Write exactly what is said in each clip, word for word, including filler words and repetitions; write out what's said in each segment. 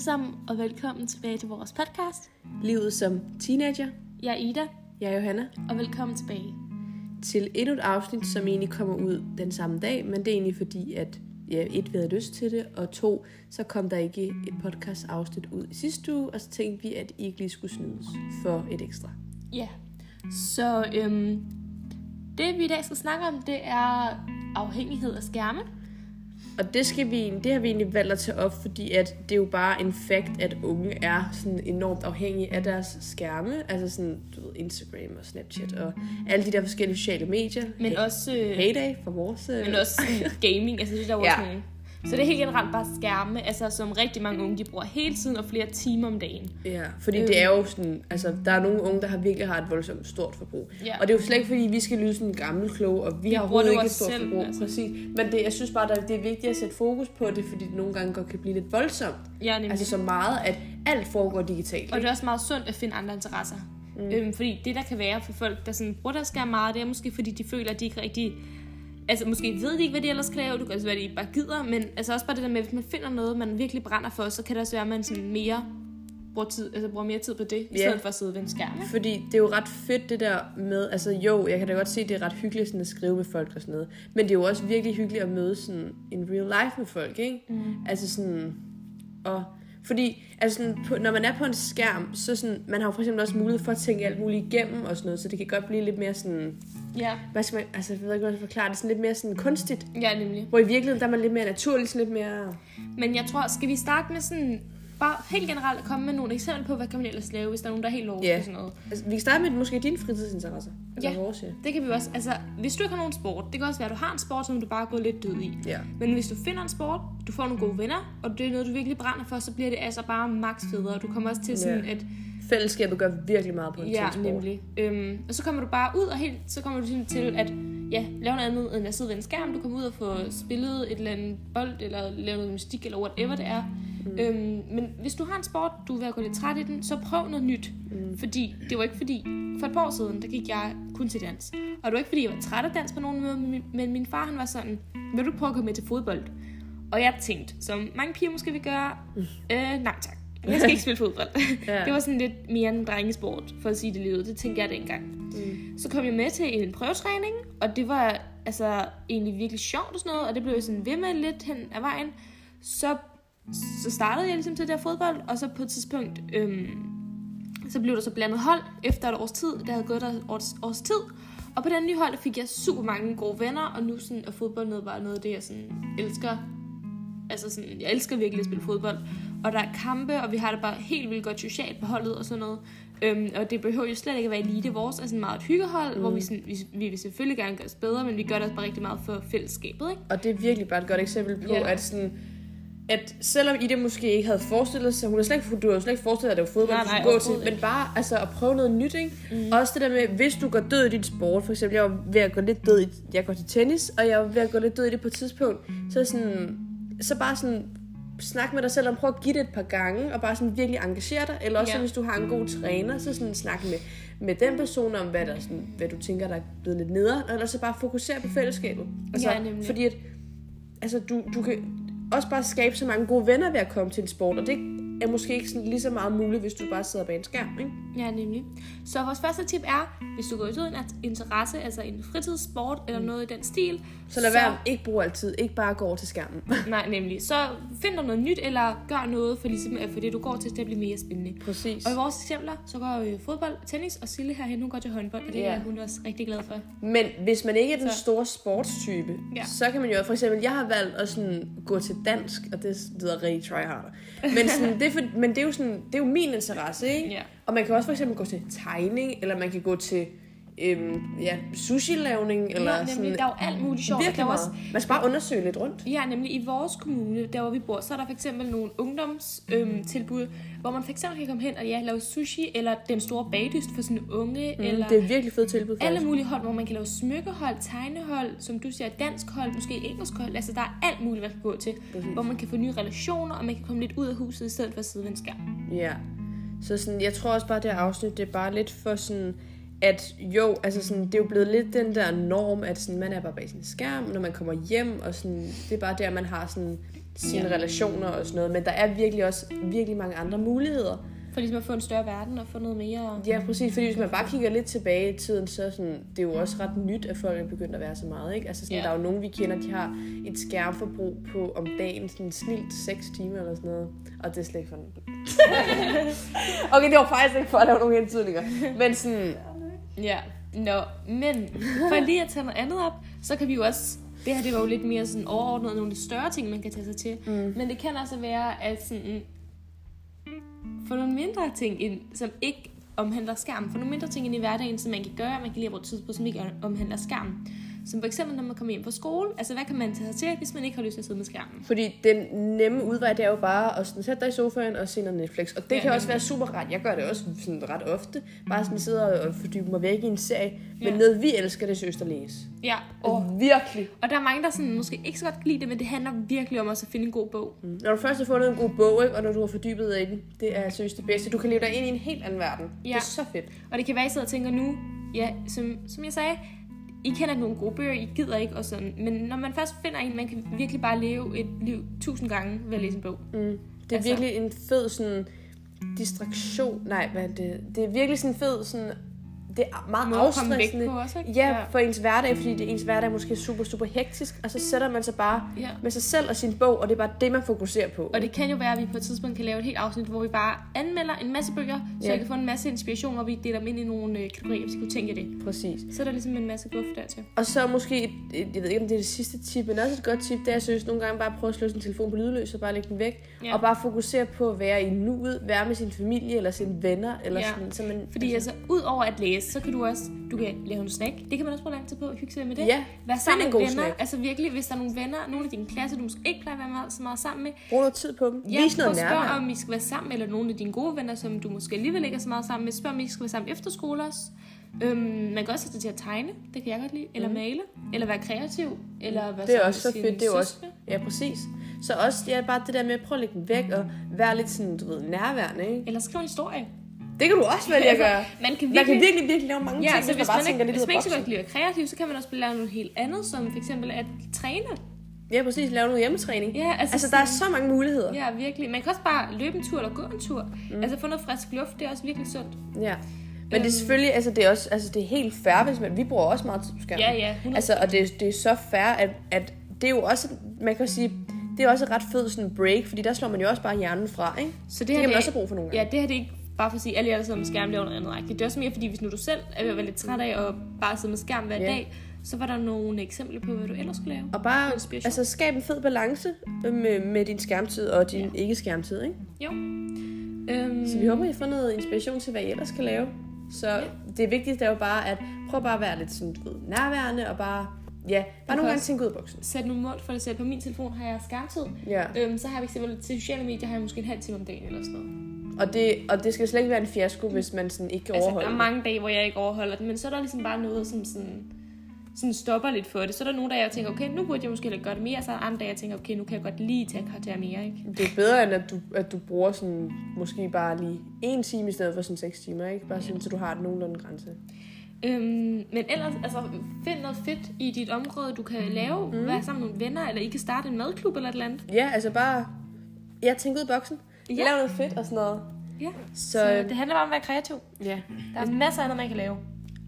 alle sammen, og velkommen tilbage til vores podcast. Livet som teenager. Jeg er Ida. Jeg er Johanna. Og velkommen tilbage til endnu et afsnit, som egentlig kommer ud den samme dag, men det er egentlig fordi, at ja, et, vi havde lyst til det, og to, så kom der ikke et podcast afsnit ud i sidste uge, og så tænkte vi, at I ikke lige skulle snydes for et ekstra. Ja, så øhm, det vi i dag skal snakke om, det er afhængighed af skærme. Og det, skal vi, det har vi egentlig valgt at tage op, fordi at det er jo bare en fact, at unge er sådan enormt afhængige af deres skærme. Altså sådan, du ved, Instagram og Snapchat og alle de der forskellige sociale medier. Men hey, også... Heyday for vores... Men også gaming, altså det der var ja. Sådan... Så det er helt generelt bare skærme, altså som rigtig mange unge, de bruger hele tiden og flere timer om dagen. Ja, fordi øhm. det er jo sådan, altså der er nogle unge, der har virkelig har et voldsomt stort forbrug. Ja. Og det er jo slet ikke, fordi vi skal lyde sådan en gammel kloge, og vi, vi har overhovedet ikke et stort selv, forbrug. Altså. Præcis. Men det, jeg synes bare, det er vigtigt at sætte fokus på det, fordi det nogle gange godt kan blive lidt voldsomt. Ja, nemlig. Altså så meget, at alt foregår digitalt. Ikke? Og det er også meget sundt at finde andre interesser. Mm. Øhm, fordi det, der kan være for folk, der sådan bruger der skærm meget, det er måske, fordi de føler, at de ikke rigtig... Altså, måske ved de ikke, hvad de ellers kan lave. Du kan også være, at de bare gider. Men altså også bare det der med, at hvis man finder noget, man virkelig brænder for, så kan det også være, at man sådan mere bruger, tid, altså bruger mere tid på det, yeah. i stedet for at sidde ved en skærm. Fordi det er jo ret fedt det der med, altså jo, jeg kan da godt se, at det er ret hyggeligt sådan at skrive med folk og sådan noget. Men det er jo også virkelig hyggeligt at møde sådan en real life med folk, ikke? Mm. Altså sådan, og... Fordi altså sådan, på, når man er på en skærm, så sådan, man har jo for eksempel også mulighed for at tænke alt muligt igennem og sådan noget, så det kan godt blive lidt mere sådan, ja. Hvad skal man, altså jeg ved ikke, hvordan jeg forklarer det, sådan lidt mere sådan kunstigt. Ja, nemlig. Hvor i virkeligheden, der er man lidt mere naturlig, sådan lidt mere... Men jeg tror, skal vi starte med sådan, bare helt generelt at komme med nogle eksempler på, hvad kan man ellers lave, hvis der er nogen, der er helt over yeah. og sådan noget? Altså, vi kan starte med måske dine fritidsinteresser. Ja, vores, ja, det kan vi også. Altså, hvis du ikke har nogen sport, det kan også være, at du har en sport, som du bare går lidt død i. Yeah. Men hvis du finder en sport, du får nogle gode venner, og det er noget, du virkelig brænder for, så bliver det altså bare maks federe. Du kommer også til sådan, yeah. at... Fællesskabet gør virkelig meget på en ja, sport. Ja, nemlig. Øhm, og så kommer du bare ud, og helt, så kommer du til at ja, lave noget andet, end at sidde ved en skærm. Du kommer ud og får spillet et eller andet bold, eller lave noget mystik, eller whatever det er. Mm. Øhm, men hvis du har en sport, du er ved at gå lidt træt i den, så prøv noget nyt. Mm. Fordi det var ikke fordi, for et par år siden, der gik jeg kun til dans. Og det var ikke fordi, jeg var træt af dans på nogen måde, men min far han var sådan, vil du prøve at komme med til fodbold? Og jeg tænkte, som mange piger måske vil gøre, mm. øh, nej tak, jeg skal ikke spille fodbold. Yeah. Det var sådan lidt mere en drengesport, for at sige det livet. Det tænkte jeg dengang. Mm. Så kom jeg med til en prøvetræning, og det var altså egentlig virkelig sjovt og sådan noget, og det blev jeg sådan ved med lidt hen ad vejen. Så Så startede jeg ligesom til det her fodbold, og så på et tidspunkt, øhm, så blev der så blandet hold efter et års tid, der havde gået der et års, års tid. Og på den nye hold, der fik jeg super mange gode venner, og nu sådan, er fodbold noget, bare noget af det, jeg sådan elsker. Altså sådan, jeg elsker virkelig at spille fodbold. Og der er kampe, og vi har det bare helt vildt godt socialt på holdet og sådan noget. Øhm, og det behøver jo slet ikke at være elite. Vores er sådan meget et hyggehold, mm. hvor vi, sådan, vi, vi vil selvfølgelig gerne gøre os bedre, men vi gør det også bare rigtig meget for fællesskabet, ikke? Og det er virkelig bare et godt eksempel på, yeah. at sådan... at selvom I det måske ikke havde forestillet sig, hun har slet ikke, du har slet ikke forestillet dig, at det var fodbold, nej, nej, du skulle gå til, men bare altså, at prøve noget nyt, ikke? Mm. Også det der med, hvis du går død i din sport, for eksempel, jeg var ved at gå lidt død i, jeg går til tennis, og jeg var ved at gå lidt død i det på et tidspunkt, så sådan, så bare sådan, snak med dig selv om, prøv at give det et par gange, og bare sådan virkelig engagere dig, eller også yeah. hvis du har en god træner, så sådan snak med, med den person om, hvad, der, sådan, hvad du tænker, der er blevet lidt nederen, eller så bare fokusere på fællesskabet. Altså, ja, nemlig. Fordi at, altså, du, du kan... også bare skabe så mange gode venner ved at komme til en sport, og det er måske ikke sådan lige så meget muligt, hvis du bare sidder bag en skærm, ikke? Ja, nemlig. Så vores første tip er, hvis du går ud i en interesse, altså en fritidssport eller noget i den stil, så lad så... være, ikke bruge altid, ikke bare gå over til skærmen. Nej, nemlig. Så find dig noget nyt, eller gør noget for, ligesom, for det, du går til, det bliver mere spændende. Præcis. Og i vores eksempler, så går vi fodbold, tennis, og Sille herhen, hun går til håndbold, og det yeah. er hun også rigtig glad for. Men hvis man ikke er den så... store sportstype, ja. Så kan man jo, for eksempel, jeg har valgt at sådan, gå til dansk, og det lyder rigtig tryharder. Men sådan, det er for, men det er jo sådan, det er jo min interesse, ikke? Ja. Og man kan også for eksempel gå til tegning, eller man kan gå til øhm, ja, sushi-lavning, eller ja, sådan. Der er jo alt muligt sjovt. Virkelig meget. Også, man skal bare undersøge lidt rundt. Ja, nemlig i vores kommune, der hvor vi bor, så er der for eksempel nogle ungdomstilbud, øhm, hvor man for eksempel kan komme hen og ja, lave sushi, eller den store bagdyst for sådan unge, mm, eller... Det er virkelig fedt tilbud, faktisk. Alle mulige hold, hvor man kan lave smykkehold, tegnehold, som du siger, dansk hold, måske engelsk hold, altså der er alt muligt, man kan gå til, præcis. Hvor man kan få nye relationer, og man kan komme lidt ud af huset, i stedet for at sidde ved en skærm. Ja, så sådan, jeg tror også bare, det afsnit, det er bare lidt for sådan... at jo, altså sådan, det er jo blevet lidt den der norm, at sådan, man er bare bag sin skærm, når man kommer hjem, og sådan, det er bare der, man har sådan sine ja. relationer og sådan noget, men der er virkelig også virkelig mange andre muligheder. For ligesom at få en større verden og få noget mere... Ja, præcis, fordi hvis man bare kigger lidt tilbage i tiden, så sådan, det er det jo også ret nyt, at folk er begyndt at være så meget, ikke? Altså sådan, yeah. der er jo nogen, vi kender, de har et skærmforbrug på om dagen, sådan snilt seks timer eller sådan noget, og det er slet ikke for den. Okay, det var faktisk ikke for at lave nogle hentydninger, men sådan... Ja, nå, men for lige at tage noget andet op, så kan vi jo også... Det her, det var jo lidt mere sådan overordnet, nogle lidt større ting, man kan tage sig til, mm. men det kan også være, at sådan... få nogle mindre ting ind, som ikke omhandler skærm. Få nogle mindre ting ind i hverdagen, som man kan gøre, man kan lige bruge tid på, som ikke omhandler skærm. Som for eksempel, når man kommer hjem fra skole. Altså, hvad kan man tage sig til, hvis man ikke har lyst til at sidde med skærmen? Fordi den nemme udvej, det er jo bare at sådan, sætte dig i sofaen og se noget Netflix. Og det ja, kan også være super rart. Jeg gør det også sådan, ret ofte. Bare sådan sidder og fordyber mig væk i en serie. Men ja. noget, vi elsker, det er Søs, der læse. Ja. Og virkelig. Og der er mange, der sådan, måske ikke så godt kan lide det, men det handler virkelig om også at finde en god bog. Mm. Når du først har fundet en god bog, ikke, og når du har fordybet dig i den, det er Søs det bedste. Du kan leve dig ind i en helt anden verden. Ja. Det er så fedt. Og det kan være, at I sidder og tænker nu, ja, som, som jeg sagde, I kender nogle gode bøger, I gider ikke og sådan. Men når man først finder en, man kan virkelig bare leve et liv tusind gange ved at læse en bog. Mm. Det er altså virkelig en fed sådan distraktion. Nej, hvad er det? Det er virkelig sådan fed sådan. Det er meget afstressende. Ja, for ens hverdag, fordi det, ens hverdag er måske super, super hektisk, og så sætter man sig bare ja. med sig selv og sin bog, og det er bare det, man fokuserer på. Og det kan jo være, at vi på et tidspunkt kan lave et helt afsnit, hvor vi bare anmelder en masse bøger, så ja. jeg kan få en masse inspiration, og vi deler dem ind i nogle øh, kategorier, hvis I kunne tænke det. Præcis. Så er der ligesom en masse guf dertil. Og så måske, et, et, jeg ved ikke, om det er det sidste tip, men også et godt tip, det er, at jeg synes, nogle gange bare prøve at slå sin telefon på lydløs, og bare lægge den væk, ja. og bare fokusere på at være i nuet, være med sin familie eller sine venner, eller ja. sådan, så man, fordi altså, altså ud over at læse, så kan du også, du kan lave en snack. Det kan man også bruge lang tid på at hygge sig med det. Ja, vær sammen med venner. Snack. Altså virkelig, hvis der er nogle venner, nogle af dine klasser, du måske ikke plejer at være meget, så meget sammen med. Brug noget tid på dem. Ja, vis noget nærmere. Spørg, om I skal være sammen, eller nogle af dine gode venner, som du måske alligevel ikke er så meget sammen med. Spørg, om I skal være sammen efter skole også. Øhm, man kan også sætte sig til at tegne, det kan jeg godt lide, eller mm. male, eller være kreativ, eller være sammen med sine søskende. Det er også så fedt, det er også, ja præcis. Så også ja, bare det der med at prøve at lægge dem væk, og være lidt sådan, du ved, nærværende, ikke? Eller skrive en historie. Det kan du også vælge at gøre. Man kan virkelig, man kan virkelig, virkelig lave mange ja, ting, altså, hvis, hvis man bare tænker lidt ud af boksen. Hvis man ikke så godt bliver kreativ, så kan man også lave noget helt andet, som for eksempel at træne. Ja, præcis. Lave noget hjemmetræning. Ja, altså, altså der er så mange muligheder. Ja, virkelig. Man kan også bare løbe en tur eller gå en tur. Mm. Altså få noget frisk luft, det er også virkelig sundt. Ja. Men det er selvfølgelig, altså det er også, altså det er helt fair, hvis man, vi bruger også meget tid på skærmen. Ja, ja. hundrede procent. Altså, og det, det er så fair, at, at det er jo også, man kan sige, det er også et ret fedt sådan break, fordi der slår man jo også bare hjernen fra, ikke? Så det, det kan man det, også bruge for nogle gange. Ja, det her det ikke bare for at sige, at alle jer sidder med skærmen, det er noget andet. Det er også mere, fordi hvis nu du selv er ved at være lidt træt af at bare sidde med skærmen hver yeah. dag, så var der nogle eksempler på, hvad du ellers skulle lave. Og bare altså, skab en fed balance med, med din skærmtid og din yeah. ikke-skærmtid, ikke? Jo. Um... Så vi håber, I får noget inspiration til, hvad I ellers skal lave. Så yeah. det vigtigste er jo bare, at prøv bare at være lidt sådan, du ved, nærværende og bare... Ja, bare nogle gange tænke ud i boksen. Sæt nogle mål for dig selv. På min telefon har jeg skærmtid. Yeah. Øhm, så har jeg eksempel til sociale medier, har jeg måske en halv time om dagen eller sådan noget. Og det, og det skal slet ikke være en fiasko, hvis man sådan ikke overholder det. Altså, der er mange dage, hvor jeg ikke overholder det, men så er der ligesom bare noget, som sådan, sådan stopper lidt for det. Så er der nogle dage, jeg tænker, okay, nu burde jeg måske gøre det mere, og så er der andre dage, jeg tænker, okay, nu kan jeg godt lige tage kvarter mere, ikke? Det er bedre, end at du, at du bruger sådan, måske bare lige en time i stedet for sådan seks timer, ikke? Bare sådan, ja. så du har nogenlunde grænse. Øhm, men ellers, altså, find noget fedt i dit område, du kan lave, mm. være sammen med nogle venner, eller I kan starte en madklub eller et eller andet. Ja, altså bare, jeg tænker ud i boksen. Ja. Lave noget fedt og sådan noget. Ja, så, så det handler bare om at være kreativ. Ja. Der er masser af andet, man kan lave.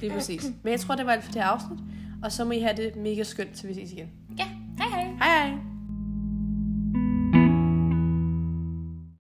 Det er præcis. Men jeg tror, det var alt for det her afsnit. Og så må I have det mega skønt, til vi ses igen. Ja.